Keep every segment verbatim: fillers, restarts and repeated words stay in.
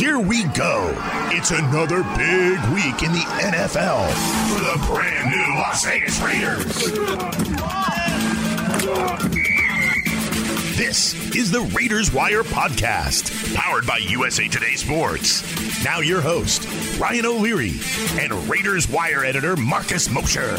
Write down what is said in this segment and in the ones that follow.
Here we go. It's another big week in the N F L for the brand new Las Vegas Raiders. This is the Raiders Wire podcast, powered by U S A Today Sports. Now your host, Ryan O'Leary, and Raiders Wire editor Marcus Mosher.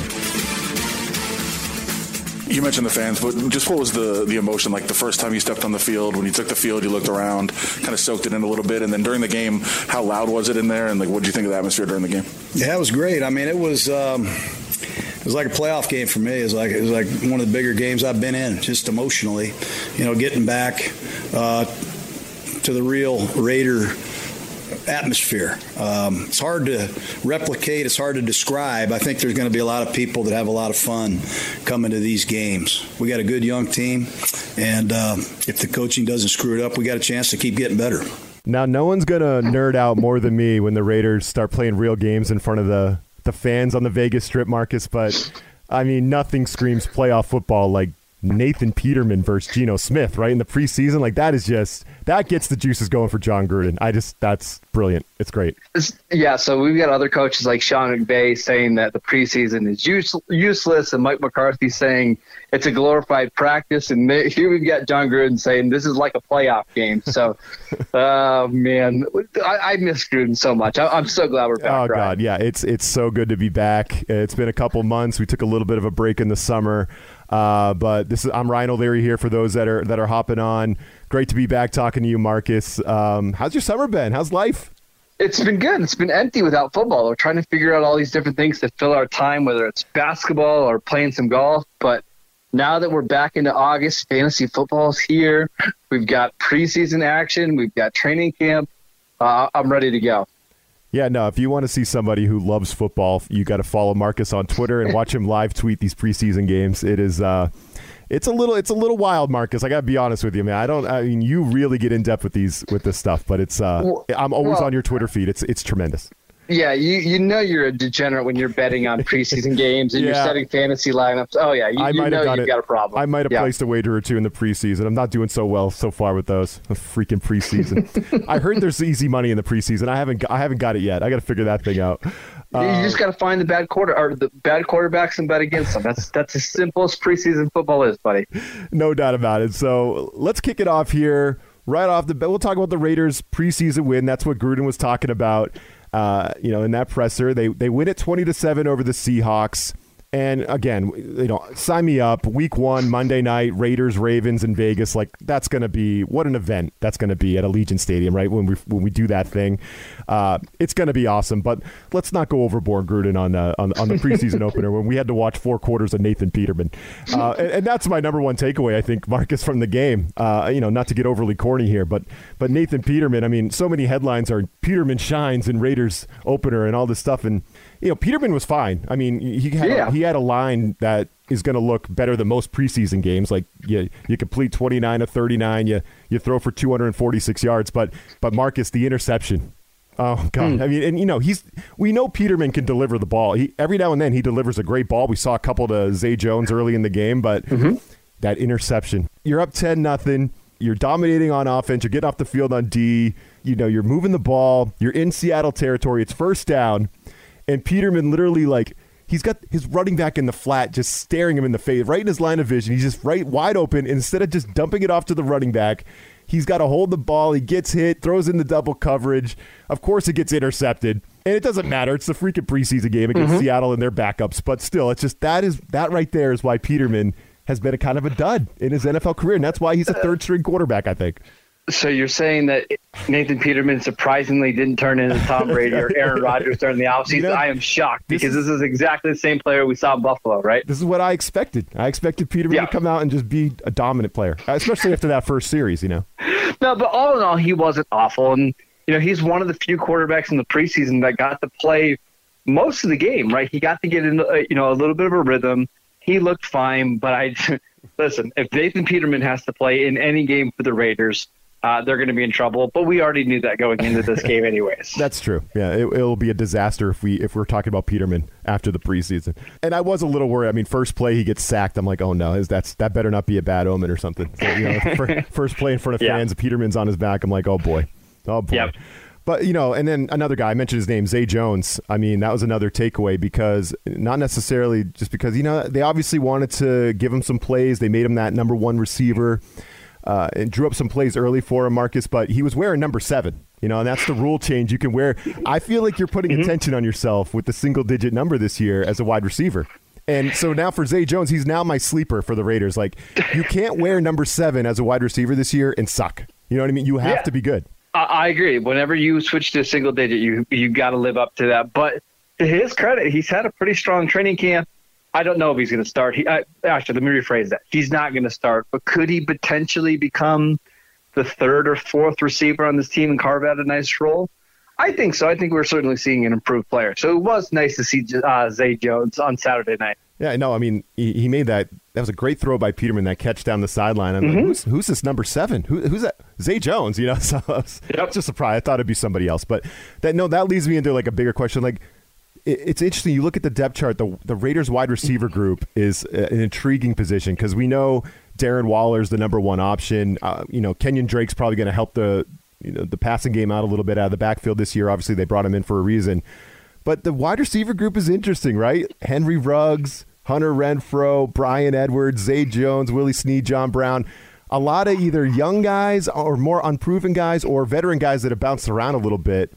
You mentioned the fans, but just what was the, the emotion like the first time you stepped on the field? When you took the field, you looked around, kind of soaked it in a little bit, and then during the game, how loud was it in there? And like, what did you think of the atmosphere during the game? Yeah, it was great. I mean, it was um, it was like a playoff game for me. It was like it was like one of the bigger games I've been in, just emotionally. You know, getting back uh, to the real Raider atmosphere. Um, it's hard to replicate. It's hard to describe. I think there's going to be a lot of people that have a lot of fun coming to these games. We got a good young team, and um, if the coaching doesn't screw it up, we got a chance to keep getting better. Now, no one's going to nerd out more than me when the Raiders start playing real games in front of the, the fans on the Vegas Strip, Marcus, but, I mean, nothing screams playoff football like Nathan Peterman versus Geno Smith, right, in the preseason. Like, that is just, that gets the juices going for John Gruden. I just, that's brilliant. It's great. Yeah, so we've got other coaches like Sean McVay saying that the preseason is use, useless, and Mike McCarthy saying it's a glorified practice, and they, here we've got John Gruden saying this is like a playoff game. So, uh, man, I, I miss Gruden so much. I, I'm so glad we're back. Oh, God, right? Yeah, it's, it's so good to be back. It's been a couple months. We took a little bit of a break in the summer. Uh, but this is, I'm Ryan O'Leary here for those that are that are hopping on. Great to be back talking to you, Marcus. Um, how's your summer been? How's life? It's been good. It's been empty without football. We're trying to figure out all these different things to fill our time, whether it's basketball or playing some golf. But now that we're back into August, fantasy football's here. We've got preseason action. We've got training camp. Uh, I'm ready to go. Yeah, no, if you want to see somebody who loves football, you got to follow Marcus on Twitter and watch him live tweet these preseason games. It is, uh, it's a little, it's a little wild, Marcus. I got to be honest with you, man. I don't, I mean, you really get in depth with these, with this stuff, but it's, uh, I'm always well, on your Twitter feed. It's, it's tremendous. Yeah, you, you know you're a degenerate when you're betting on preseason games and yeah. You're setting fantasy lineups. Oh, yeah, you, I you know you've it. got a problem. I might have yeah. placed a wager or two in the preseason. I'm not doing so well so far with those. The freaking preseason. I heard there's easy money in the preseason. I haven't I haven't got it yet. I got to figure that thing out. You um, just got to find the bad quarter or the bad quarterbacks and bet against them. That's that's as simple as preseason football is, buddy. No doubt about it. So let's kick it off here. Right off the bat, we'll talk about the Raiders' preseason win. That's what Gruden was talking about. Uh, you know, in that presser, they they win it twenty to seven over the Seahawks. And again, you know, sign me up. Week one, Monday night, Raiders, Ravens in Vegas. Like, that's going to be what an event that's going to be at Allegiant Stadium, right? When we when we do that thing, uh, it's going to be awesome. But let's not go overboard, Gruden, on uh, on, on the preseason opener when we had to watch four quarters of Nathan Peterman. Uh, and, and that's my number one takeaway, I think, Marcus, from the game. Uh, you know, not to get overly corny here, but but Nathan Peterman. I mean, so many headlines are Peterman shines in Raiders opener and all this stuff, and you know, Peterman was fine. I mean, he had yeah. a, he had a line that is going to look better than most preseason games. Like you, you complete twenty-nine of thirty-nine, you you throw for two hundred forty-six yards. But but Marcus, the interception. Oh God! Mm. I mean, and you know, he's we know Peterman can deliver the ball. He every now and then he delivers a great ball. We saw a couple to Zay Jones early in the game, but mm-hmm. that interception. You're up ten nothing. You're dominating on offense. You're getting off the field on D. You know, you're moving the ball. You're in Seattle territory. It's first down. And Peterman literally, like, he's got his running back in the flat just staring him in the face, right in his line of vision. He's just right wide open. Instead of just dumping it off to the running back, he's got to hold the ball. He gets hit, throws in the double coverage. Of course it gets intercepted. And it doesn't matter. It's the freaking preseason game against mm-hmm. Seattle and their backups. But still, it's just that is that right there is why Peterman has been a kind of a dud in his N F L career. And that's why he's a third-string quarterback, I think. So you're saying that Nathan Peterman surprisingly didn't turn into Tom Brady or Aaron Rodgers during the offseason? You know, I am shocked because this, this is exactly the same player we saw in Buffalo, right? This is what I expected. I expected Peterman yeah. to come out and just be a dominant player, especially after that first series, you know? No, but all in all, he wasn't awful. And, you know, he's one of the few quarterbacks in the preseason that got to play most of the game, right? He got to get in, you know, a little bit of a rhythm. He looked fine, but I listen, if Nathan Peterman has to play in any game for the Raiders, Uh, they're going to be in trouble, but we already knew that going into this game anyways. That's true. Yeah, it, it'll be a disaster if, we, if we're talking about Peterman after the preseason. And I was a little worried. I mean, first play, he gets sacked. I'm like, oh, no, is that's that better not be a bad omen or something. So, you know, first play in front of fans, yeah. Peterman's on his back. I'm like, oh, boy. Oh, boy. Yep. But, you know, and then another guy, I mentioned his name, Zay Jones. I mean, that was another takeaway because not necessarily just because, you know, they obviously wanted to give him some plays. They made him that number one receiver uh, and drew up some plays early for him, Marcus, but he was wearing number seven, you know, and that's the rule change you can wear. I feel like you're putting mm-hmm. attention on yourself with the single digit number this year as a wide receiver. And so now for Zay Jones, he's now my sleeper for the Raiders. Like, you can't wear number seven as a wide receiver this year and suck. You know what I mean? You have yeah. to be good. I agree. Whenever you switch to single digit, you you got to live up to that. But to his credit, he's had a pretty strong training camp. I don't know if he's going to start. He, I, actually, let me rephrase that. He's not going to start. But could he potentially become the third or fourth receiver on this team and carve out a nice role? I think so. I think we're certainly seeing an improved player. So it was nice to see uh, Zay Jones on Saturday night. Yeah, no, I mean, he, he made that. That was a great throw by Peterman, that catch down the sideline. I'm mm-hmm. like, who's, who's this number seven? Who, who's that? Zay Jones, you know? So I was yep. just surprised. I thought it'd be somebody else. But that no, that leads me into like a bigger question. Like, it, it's interesting. You look at the depth chart. The, the Raiders wide receiver group is an intriguing position because we know Darren Waller is the number one option. Uh, you know, Kenyon Drake's probably going to help the you know the passing game out a little bit out of the backfield this year. Obviously, they brought him in for a reason. But the wide receiver group is interesting, right? Henry Ruggs, Hunter Renfro, Bryan Edwards, Zay Jones, Willie Snead, John Brown. A lot of either young guys or more unproven guys or veteran guys that have bounced around a little bit.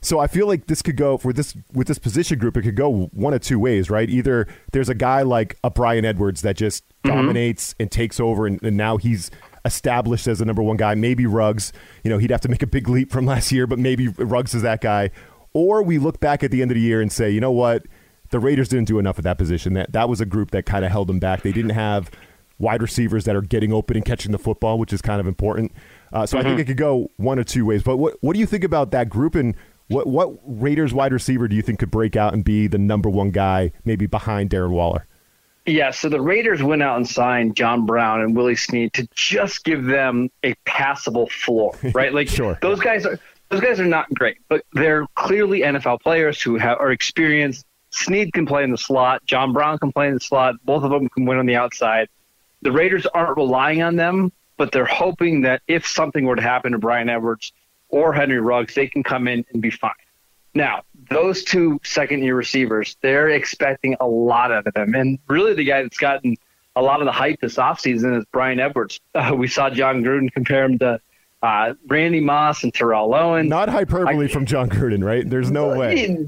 So I feel like this could go for this with this position group. It could go one of two ways, right? Either there's a guy like a Bryan Edwards that just mm-hmm. dominates and takes over, and, and now he's established as the number one guy. Maybe Ruggs, you know, he'd have to make a big leap from last year, but maybe Ruggs is that guy. Or we look back at the end of the year and say, you know what? The Raiders didn't do enough of that position. That that was a group that kind of held them back. They didn't have wide receivers that are getting open and catching the football, which is kind of important. Uh, so mm-hmm. I think it could go one or two ways. But what what do you think about that group, and what what Raiders wide receiver do you think could break out and be the number one guy, maybe behind Darren Waller? Yeah, so the Raiders went out and signed John Brown and Willie Snead to just give them a passable floor, right? Like sure. those guys are those guys are not great, but they're clearly N F L players who have, are experienced. Snead can play in the slot. John Brown can play in the slot. Both of them can win on the outside. The Raiders aren't relying on them, but they're hoping that if something were to happen to Bryan Edwards or Henry Ruggs, they can come in and be fine. Now, those two second-year receivers, they're expecting a lot out of them. And really the guy that's gotten a lot of the hype this offseason is Bryan Edwards. Uh, we saw John Gruden compare him to Uh, Randy Moss and Terrell Owens. Not hyperbole I, from John Gruden, right? There's no way.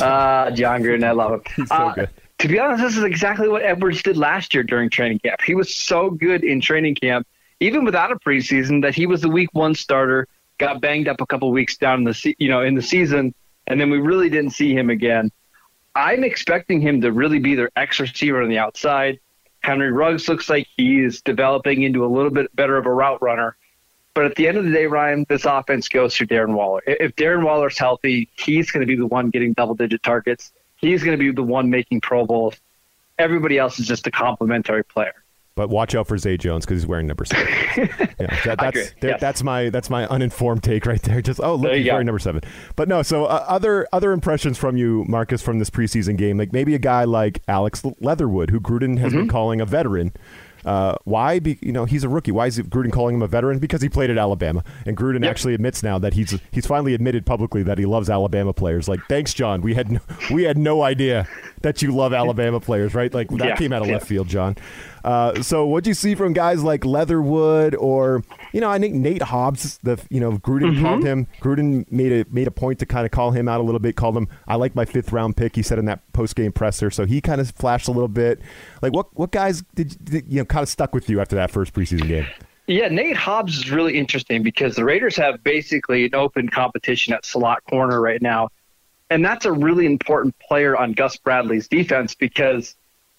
uh, John Gruden, I love him. So uh, to be honest, this is exactly what Edwards did last year during training camp. He was so good in training camp, even without a preseason, that he was the week one starter, got banged up a couple weeks down in the se- you know in the season, and then we really didn't see him again. I'm expecting him to really be their X receiver on the outside. Henry Ruggs looks like he is developing into a little bit better of a route runner. But at the end of the day, Ryan, this offense goes through Darren Waller. If Darren Waller's healthy, he's going to be the one getting double-digit targets. He's going to be the one making Pro Bowls. Everybody else is just a complimentary player. But watch out for Zay Jones because he's wearing number seven. yeah, that, that's, yes. that's, my, that's my uninformed take right there. Just, oh, look, he's wearing number seven. But no, so uh, other other impressions from you, Marcus, from this preseason game, like maybe a guy like Alex Leatherwood, who Gruden has mm-hmm. been calling a veteran. Uh, why? Be, you know, he's a rookie. Why is Gruden calling him a veteran? Because he played at Alabama, and Gruden yep. actually admits now that he's he's finally admitted publicly that he loves Alabama players. Like, thanks, John. We had no, we had no idea that you love Alabama players, right? Like that yeah. came out of yeah. left field, John. Uh, so what do you see from guys like Leatherwood, or you know, I think Nate Hobbs. The you know Gruden mm-hmm. called him. Gruden made a made a point to kind of call him out a little bit. Called him. I like my fifth round pick. He said in that post game presser. So he kind of flashed a little bit. Like what what guys did, did you know? Kind of stuck with you after that first preseason game? Yeah, Nate Hobbs is really interesting because the Raiders have basically an open competition at slot corner right now, and that's a really important player on Gus Bradley's defense because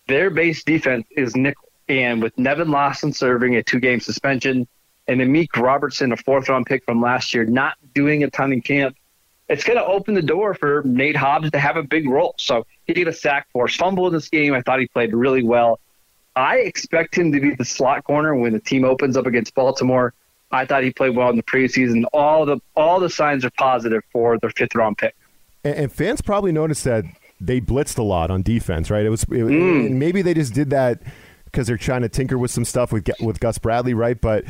their base defense is nickel. And with Nevin Lawson serving a two-game suspension and Amik Robertson, a fourth-round pick from last year, not doing a ton in camp, it's going to open the door for Nate Hobbs to have a big role. So he did a sack, forced fumble in this game. I thought he played really well. I expect him to be the slot corner when the team opens up against Baltimore. I thought he played well in the preseason. All the all the signs are positive for their fifth-round pick. And, and fans probably noticed that they blitzed a lot on defense, right? It was it, mm. and maybe they just did that because they're trying to tinker with some stuff with with Gus Bradley, right? But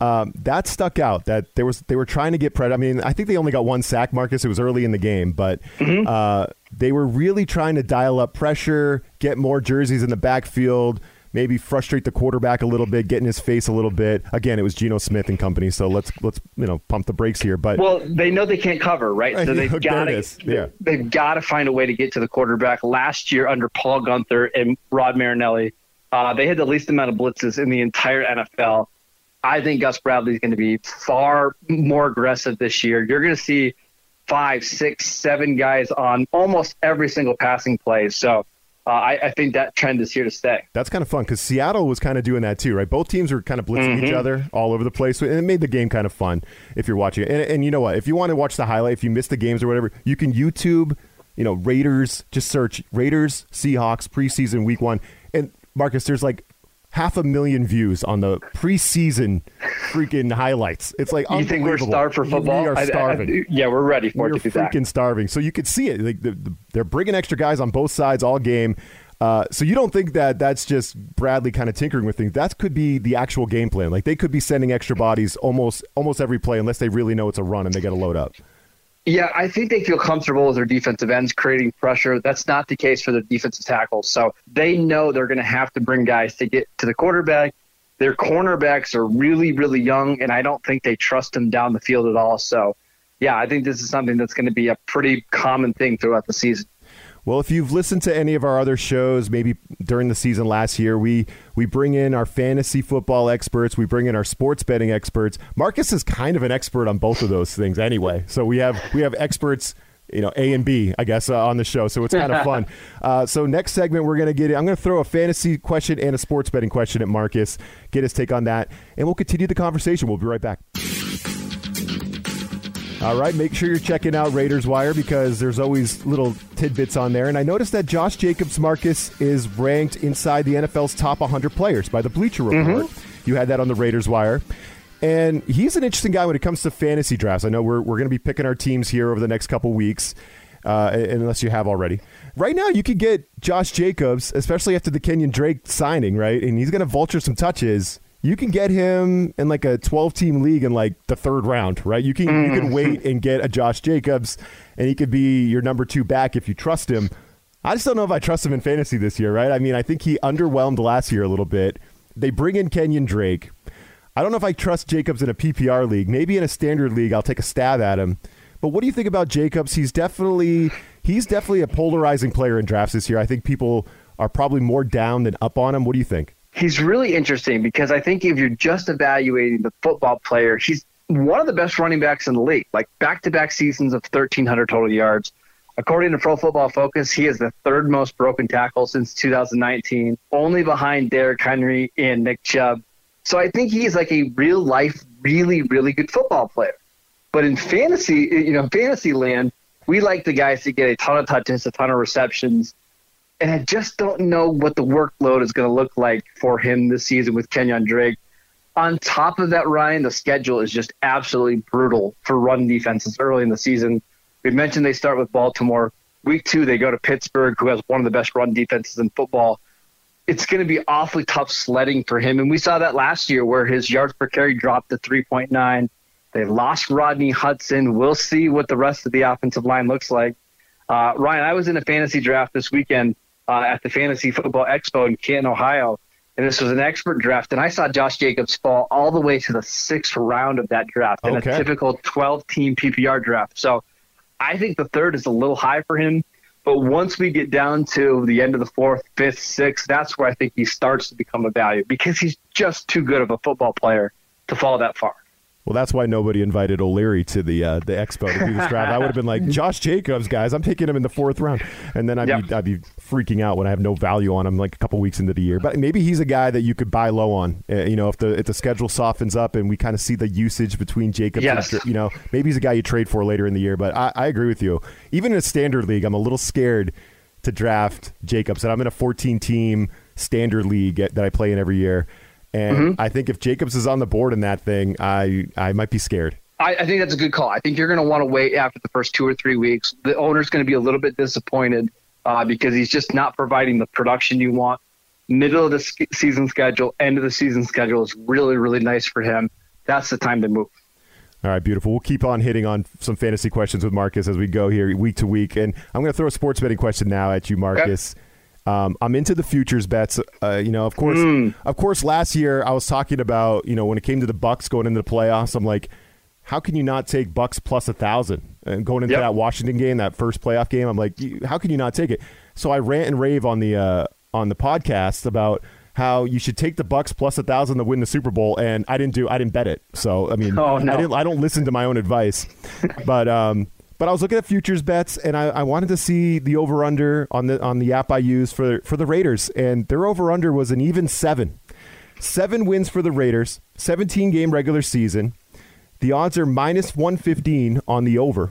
um, that stuck out. That there was they were trying to get pressure. I mean, I think they only got one sack, Marcus. It was early in the game, but mm-hmm. uh, they were really trying to dial up pressure, get more jerseys in the backfield, maybe frustrate the quarterback a little bit, get in his face a little bit. Again, it was Geno Smith and company, so let's let's you know pump the brakes here. But well, they know they can't cover, right? So they've got to yeah. they've got to find a way to get to the quarterback. Last year under Paul Gunther and Rod Marinelli, uh, they had the least amount of blitzes in the entire N F L. I think Gus Bradley is going to be far more aggressive this year. You're going to see five, six, seven guys on almost every single passing play. So. Uh, I, I think that trend is here to stay. That's kind of fun because Seattle was kind of doing that too, right? Both teams were kind of blitzing mm-hmm. each other all over the place, and it made the game kind of fun if you're watching it. And, and you know what? If you want to watch the highlight, if you missed the games or whatever, you can YouTube, you know, Raiders. Just search Raiders, Seahawks, preseason week one. And, Marcus, there's like half a million views on the preseason freaking highlights. It's like unbelievable. You think we're starved for football? We are starving. I, I, I, yeah, we're ready for it to be back. We're freaking starving. So you could see it. Like the, the, they're bringing extra guys on both sides all game. Uh, so you don't think that that's just Bradley kind of tinkering with things. That could be the actual game plan. Like they could be sending extra bodies almost almost every play unless they really know it's a run and they got to load up. Yeah, I think they feel comfortable with their defensive ends creating pressure. That's not the case for their defensive tackles. So they know they're going to have to bring guys to get to the quarterback. Their cornerbacks are really, really young, and I don't think they trust them down the field at all. So, yeah, I think this is something that's going to be a pretty common thing throughout the season. Well, if you've listened to any of our other shows, maybe during the season last year, we we bring in our fantasy football experts. We bring in our sports betting experts. Marcus is kind of an expert on both of those things anyway. So we have we have experts, you know, A and B, I guess, uh, on the show. So it's kind of fun. Uh, so next segment, we're going to get I'm going to throw a fantasy question and a sports betting question at Marcus, get his take on that, and we'll continue the conversation. We'll be right back. All right, make sure you're checking out Raiders Wire because there's always little tidbits on there. And I noticed that Josh Jacobs, Marcus, is ranked inside the N F L's top one hundred players by the Bleacher Report. Mm-hmm. You had that on the Raiders Wire. And he's an interesting guy when it comes to fantasy drafts. I know we're, we're going to be picking our teams here over the next couple weeks, uh, unless you have already. Right now, you could get Josh Jacobs, especially after the Kenyon Drake signing, right? And he's going to vulture some touches. You can get him in like a twelve-team league in like the third round, right? You can mm. you can wait and get a Josh Jacobs, and he could be your number two back if you trust him. I just don't know if I trust him in fantasy this year, right? I mean, I think he underwhelmed last year a little bit. They bring in Kenyon Drake. I don't know if I trust Jacobs in a P P R league. Maybe in a standard league, I'll take a stab at him. But what do you think about Jacobs? He's definitely he's definitely a polarizing player in drafts this year. I think people are probably more down than up on him. What do you think? He's really interesting because I think if you're just evaluating the football player, he's one of the best running backs in the league, like back-to-back seasons of thirteen hundred total yards. According to Pro Football Focus, he is the third most broken tackle since two thousand nineteen, only behind Derrick Henry and Nick Chubb. So I think he's like a real-life, really, really good football player. But in fantasy, you know, fantasy land, we like the guys to get a ton of touches, a ton of receptions. And I just don't know what the workload is going to look like for him this season with Kenyon Drake. On top of that, Ryan, the schedule is just absolutely brutal for run defenses early in the season. We mentioned they start with Baltimore. Week two, they go to Pittsburgh, who has one of the best run defenses in football. It's going to be awfully tough sledding for him. And we saw that last year where his yards per carry dropped to three point nine. They lost Rodney Hudson. We'll see what the rest of the offensive line looks like. Uh, Ryan, I was in a fantasy draft this weekend. Uh, at the Fantasy Football Expo in Canton, Ohio, and this was an expert draft, and I saw Josh Jacobs fall all the way to the sixth round of that draft okay. in a typical twelve-team P P R draft. So I think the third is a little high for him, but once we get down to the end of the fourth, fifth, sixth, that's where I think he starts to become a value because he's just too good of a football player to fall that far. Well, that's why nobody invited O'Leary to the uh, the expo to do this draft. I would have been like, Josh Jacobs, guys, I'm taking him in the fourth round. And then I'd, yep. be, I'd be freaking out when I have no value on him like a couple weeks into the year. But maybe he's a guy that you could buy low on. Uh, you know, if the if the schedule softens up and we kind of see the usage between Jacobs, yes. and, you know, maybe he's a guy you trade for later in the year. But I, I agree with you. Even in a standard league, I'm a little scared to draft Jacobs. And I'm in a fourteen-team standard league that I play in every year. And mm-hmm. I think if Jacobs is on the board in that thing, I I might be scared. I, I think that's a good call. I think you're going to want to wait after the first two or three weeks. The owner's going to be a little bit disappointed uh, because he's just not providing the production you want. middle of the sk- season schedule, end of the season schedule is really, really nice for him. That's the time to move. All right, beautiful. We'll keep on hitting on some fantasy questions with Marcus as we go here week to week. And I'm going to throw a sports betting question now at you, Marcus. Okay. Um, I'm into the futures bets. Uh, you know, of course, mm. of course, last year I was talking about, you know, when it came to the Bucs going into the playoffs, I'm like, how can you not take Bucs plus a thousand and going into yep. that Washington game, that first playoff game? I'm like, how can you not take it? So I rant and rave on the, uh, on the podcast about how you should take the Bucs plus a thousand to win the Super Bowl. And I didn't do, I didn't bet it. So, I mean, oh, no. I didn't, I don't listen to my own advice, but, um, But I was looking at futures bets, and I, I wanted to see the over-under on the on the app I use for, for the Raiders, and their over-under was an even seven. Seven wins for the Raiders, seventeen-game regular season. The odds are minus one fifteen on the over.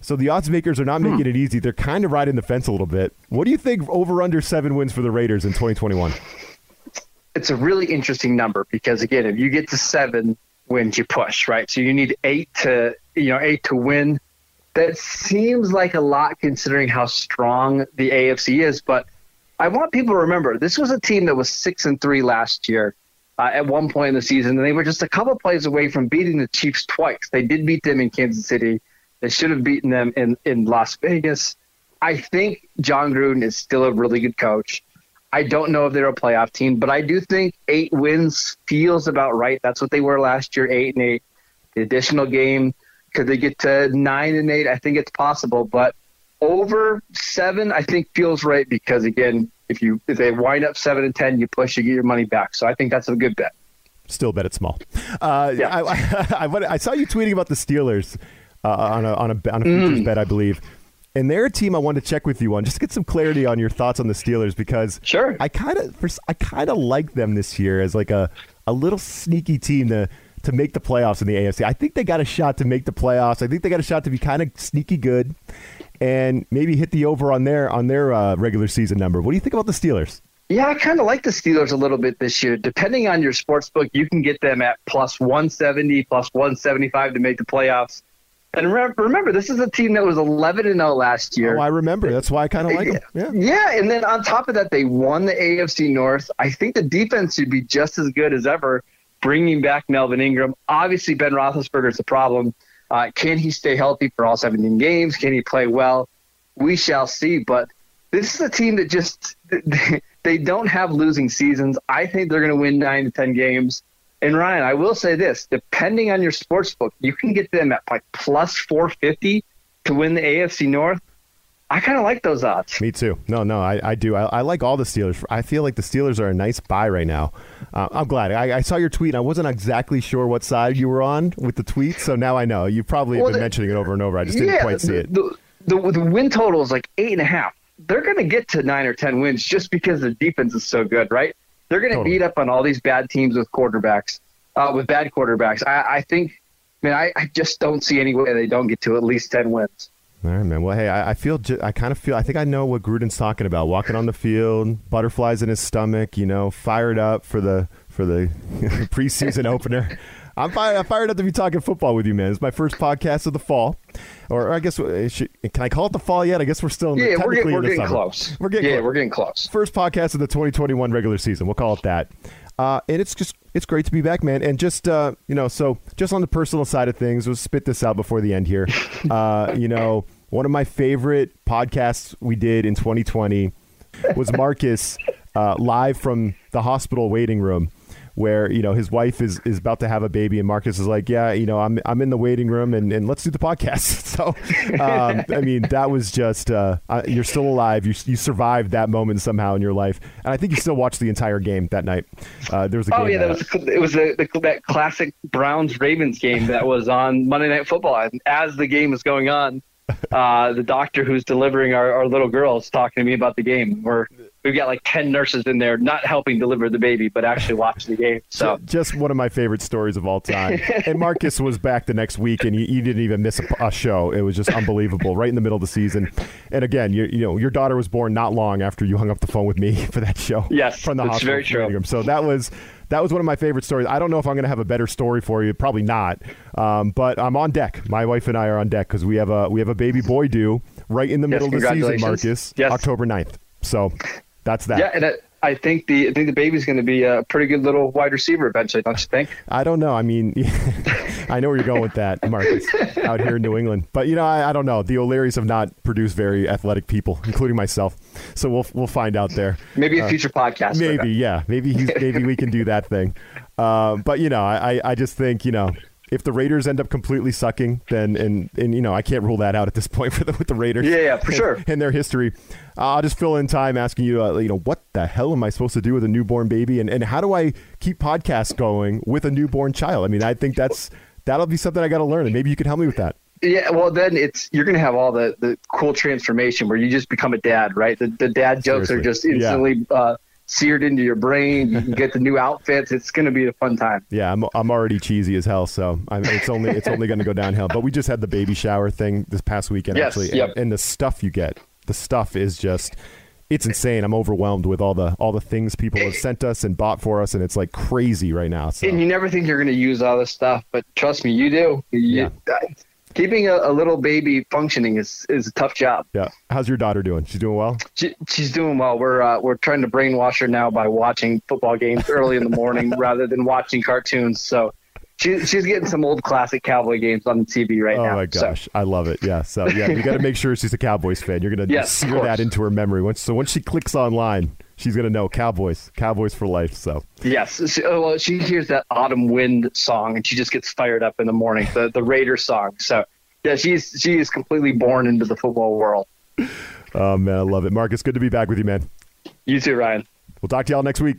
So the odds makers are not hmm. making it easy. They're kind of riding the fence a little bit. What do you think over-under seven wins for the Raiders in twenty twenty-one? It's a really interesting number because, again, if you get to seven wins, you push, right? So you need eight to you know eight to win. That seems like a lot considering how strong the A F C is, but I want people to remember this was a team that was six and three last year uh, at one point in the season, and they were just a couple plays away from beating the Chiefs twice. They did beat them in Kansas City. They should have beaten them in, in Las Vegas. I think John Gruden is still a really good coach. I don't know if they're a playoff team, but I do think eight wins feels about right. That's what they were last year, eight and eight. The additional game, could they get to nine and eight? I think it's possible, but over seven, I think feels right because again, if you if they wind up seven and ten, you push, you get your money back. So I think that's a good bet. Still bet it small. Uh, yeah, I, I, I, I saw you tweeting about the Steelers uh, on a on a, on a futures mm. bet, I believe, and they're a team I wanted to check with you on just to get some clarity on your thoughts on the Steelers because sure, I kind of I kind of like them this year as like a a little sneaky team to. to make the playoffs in the A F C. I think they got a shot to make the playoffs. I think they got a shot to be kind of sneaky good and maybe hit the over on their on their uh, regular season number. What do you think about the Steelers? Yeah, I kind of like the Steelers a little bit this year. Depending on your sports book, you can get them at plus one seventy, plus one seventy-five to make the playoffs. And re- remember, this is a team that was eleven and oh last year. Oh, I remember. That's why I kind of like them. Yeah. yeah, and then on top of that, they won the A F C North. I think the defense should be just as good as ever. Bringing back Melvin Ingram. Obviously, Ben Roethlisberger is the problem. Uh, can he stay healthy for all seventeen games? Can he play well? We shall see. But this is a team that just – they don't have losing seasons. I think they're going to win nine to ten games. And, Ryan, I will say this. Depending on your sports book, you can get them at like plus four fifty to win the A F C North. I kind of like those odds. Me too. No, no, I, I do. I, I like all the Steelers. I feel like the Steelers are a nice buy right now. Uh, I'm glad. I, I saw your tweet. And I wasn't exactly sure what side you were on with the tweet, so now I know. You probably well, have been the, mentioning it over and over. I just yeah, didn't quite see it. The, the, the win total is like eight and a half. They're going to get to nine or ten wins just because the defense is so good, right? They're going to totally. beat up on all these bad teams with quarterbacks, uh, with bad quarterbacks. I, I think, I mean, I, I just don't see any way they don't get to at least ten wins. All right, man. Well, hey, I, I feel, ju- I kind of feel, I think I know what Gruden's talking about. Walking on the field, butterflies in his stomach, you know, fired up for the for the preseason opener. I'm fired, I'm fired up to be talking football with you, man. It's my first podcast of the fall, or, or I guess should, can I call it the fall yet? I guess we're still in the, yeah. We're getting, we're getting close. We're getting yeah, close. we're getting close. First podcast of the twenty twenty-one regular season. We'll call it that. Uh, and it's just it's great to be back, man. And just uh, you know, so just on the personal side of things, we'll spit this out before the end here. Uh, you know, one of my favorite podcasts we did in twenty twenty was Marcus uh, live from the hospital waiting room, where you know his wife is, is about to have a baby, and Marcus is like, yeah, you know, I'm I'm in the waiting room, and, and let's do the podcast. So, um, I mean, that was just uh, uh, you're still alive, you you survived that moment somehow in your life, and I think you still watched the entire game that night. Uh, there was a oh game yeah, that was it was a, the, that classic Browns Ravens game that was on Monday Night Football, and as the game was going on, uh, the doctor who's delivering our, our little girl is talking to me about the game. We're We've got like ten nurses in there not helping deliver the baby, but actually watch the game. So just one of my favorite stories of all time. And Marcus was back the next week, and you, you didn't even miss a, a show. It was just unbelievable, right in the middle of the season. And again, you, you know, your daughter was born not long after you hung up the phone with me for that show. Yes, from the that's hospital very true. Room. So that was that was one of my favorite stories. I don't know if I'm going to have a better story for you. Probably not. Um, but I'm on deck. My wife and I are on deck because we have a we have a baby boy due right in the yes, middle of the season, Marcus. Yes. October ninth. So. That's that. Yeah, and it, I think the I think the baby's going to be a pretty good little wide receiver eventually, don't you think? I don't know. I mean, I know where you're going with that, Marcus, out here in New England. But, you know, I, I don't know. The O'Learys have not produced very athletic people, including myself. So we'll we'll find out there. Maybe a future uh, podcast. Maybe, yeah. Maybe he's, maybe we can do that thing. Uh, but, you know, I, I just think, you know, if the Raiders end up completely sucking, then and, and you know, I can't rule that out at this point for the, with the Raiders. Yeah, yeah, for and, sure. And their history. Uh, I'll just fill in time asking you, uh, you know, what the hell am I supposed to do with a newborn baby, and and how do I keep podcasts going with a newborn child? I mean, I think that's that'll be something I got to learn, and maybe you can help me with that. Yeah, well, then it's you're going to have all the, the cool transformation where you just become a dad, right? The, the dad jokes Seriously. are just instantly yeah. – uh, seared into your brain. You can get the new outfits. It's going to be a fun time. Yeah, I'm I'm already cheesy as hell, so I'm, it's only it's only going to go downhill. But we just had the baby shower thing this past weekend, yes, actually, yep. and, and the stuff you get, the stuff is just, it's insane. I'm overwhelmed with all the all the things people have sent us and bought for us, and it's like crazy right now. So. And you never think you're going to use all this stuff, but trust me, you do. You, yeah. I, Keeping a, a little baby functioning is, is a tough job. Yeah. How's your daughter doing? She's doing well? She, she's doing well. We're uh, we're trying to brainwash her now by watching football games early in the morning rather than watching cartoons. So she, she's getting some old classic Cowboy games on the T V right oh now. Oh, my gosh. So. I love it. Yeah. So, yeah, you got to make sure she's a Cowboys fan. You're going to yes, sear that into her memory. Once, so once she clicks online, she's going to know Cowboys. Cowboys for life. So yes. She, well, she hears that Autumn Wind song, and she just gets fired up in the morning, the the Raiders song. So, yeah, she's she is completely born into the football world. Oh, man, I love it. Marcus, good to be back with you, man. You too, Ryan. We'll talk to y'all next week.